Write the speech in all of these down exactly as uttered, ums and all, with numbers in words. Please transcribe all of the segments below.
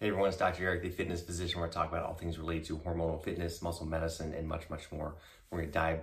Hey everyone, it's Doctor Eric, the fitness physician, where I talk about all things related to hormonal fitness, muscle medicine, and much, much more. We're going to dive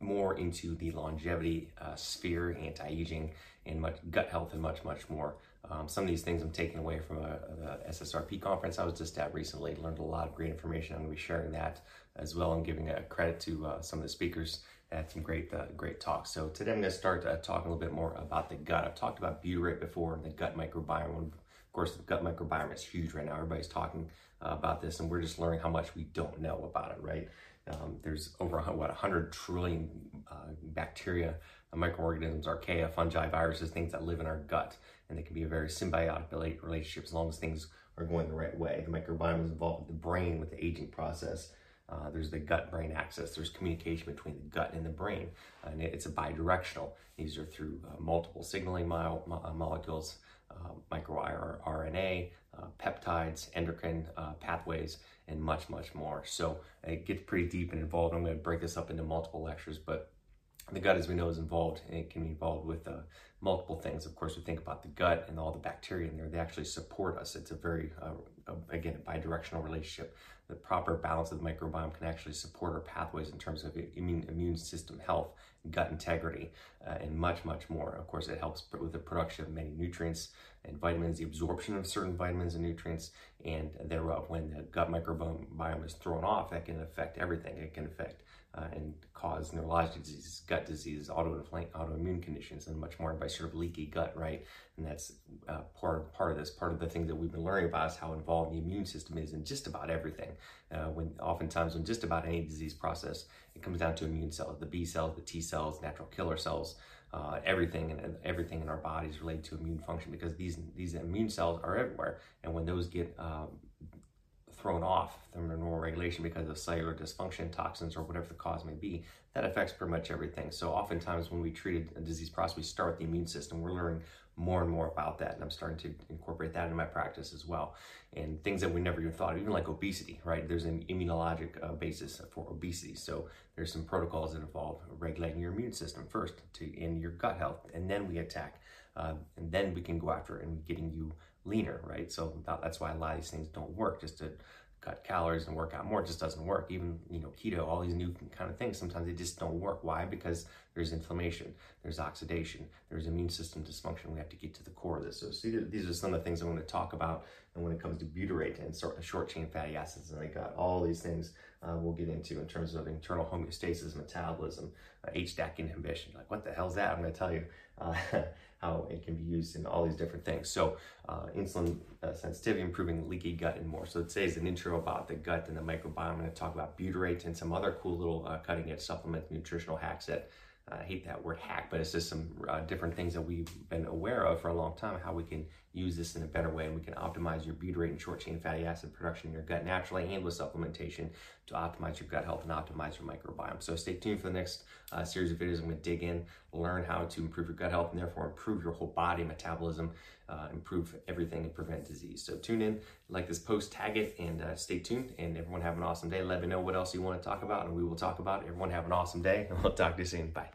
more into the longevity uh, sphere, anti-aging, and much gut health, and much, much more. Um, some of these things I'm taking away from a, a S S R P conference I was just at recently. Learned a lot of great information. I'm going to be sharing that as well, and giving a credit to uh, some of the speakers that had some great, uh, great talks. So today I'm going to start uh, talking a little bit more about the gut. I've talked about butyrate before and the gut microbiome. Of course, the gut microbiome is huge right now. Everybody's talking uh, about this, and we're just learning how much we don't know about it, right? Um, there's over, what, one hundred trillion uh, bacteria, uh, microorganisms, archaea, fungi, viruses, things that live in our gut. And they can be a very symbiotic relationship as long as things are going the right way. The microbiome is involved with the brain with the aging process. Uh, there's the gut-brain axis. There's communication between the gut and the brain. And it's a bidirectional. These are through uh, multiple signaling mo- mo- molecules, uh, microRNA, uh, peptides, endocrine uh, pathways, and much, much more. So it gets pretty deep and involved. I'm going to break this up into multiple lectures, but the gut, as we know, is involved, and it can be involved with uh, multiple things. Of course, we think about the gut and all the bacteria in there. They actually support us. It's a very, uh, a, again, a bidirectional relationship. The proper balance of the microbiome can actually support our pathways in terms of immune, immune system health, gut integrity, uh, and much, much more. Of course, it helps with the production of many nutrients and vitamins, the absorption of certain vitamins and nutrients, and thereof. When the gut microbiome is thrown off, that can affect everything. It can affect Uh, and cause neurological diseases, gut diseases, autoinfl- autoimmune conditions, and much more by sort of leaky gut, right? And that's uh, part, part of this. Part of the thing that we've been learning about is how involved the immune system is in just about everything. Uh, when oftentimes when just about any disease process, it comes down to immune cells, the B cells, the T cells, natural killer cells, uh, everything and everything in our bodies related to immune function, because these, these immune cells are everywhere. And when those get um, thrown off from their normal regulation because of cellular dysfunction, toxins, or whatever the cause may be, that affects pretty much everything. So oftentimes when we treat a disease process, we start with the immune system. We're learning more and more about that, and I'm starting to incorporate that in my practice as well. And things that we never even thought of, even like obesity, right? There's an immunologic uh, basis for obesity. So there's some protocols that involve regulating your immune system first to in your gut health, and then we attack, uh, and then we can go after it and getting you leaner, right? So that's why a lot of these things don't work. Just to cut calories and work out more, it just doesn't work. Even, you know, keto, all these new kind of things, sometimes they just don't work. Why? Because there's inflammation, there's oxidation, there's immune system dysfunction. We have to get to the core of this. So see, these are some of the things I want to talk about. And when it comes to butyrate and short chain fatty acids, and I got all these things uh, we'll get into in terms of internal homeostasis, metabolism, uh, H D A C inhibition. Like, what the hell's that? I'm going to tell you uh, how it can be used in all these different things. So uh, insulin uh, sensitivity, improving leaky gut, and more. So today's an intro about the gut and the microbiome. I'm going to talk about butyrate and some other cool little uh, cutting edge supplement nutritional hacks that I hate that word hack, but it's just some uh, different things that we've been aware of for a long time, how we can use this in a better way, and we can optimize your butyrate and short chain fatty acid production in your gut naturally and with supplementation to optimize your gut health and optimize your microbiome. So stay tuned for the next uh, series of videos. I'm going to dig in, learn how to improve your gut health and therefore improve your whole body metabolism, uh, improve everything, and prevent disease. So tune in, like this post, tag it, and uh, stay tuned. And everyone have an awesome day. Let me know what else you want to talk about, and we will talk about it. Everyone have an awesome day, and we'll talk to you soon. Bye.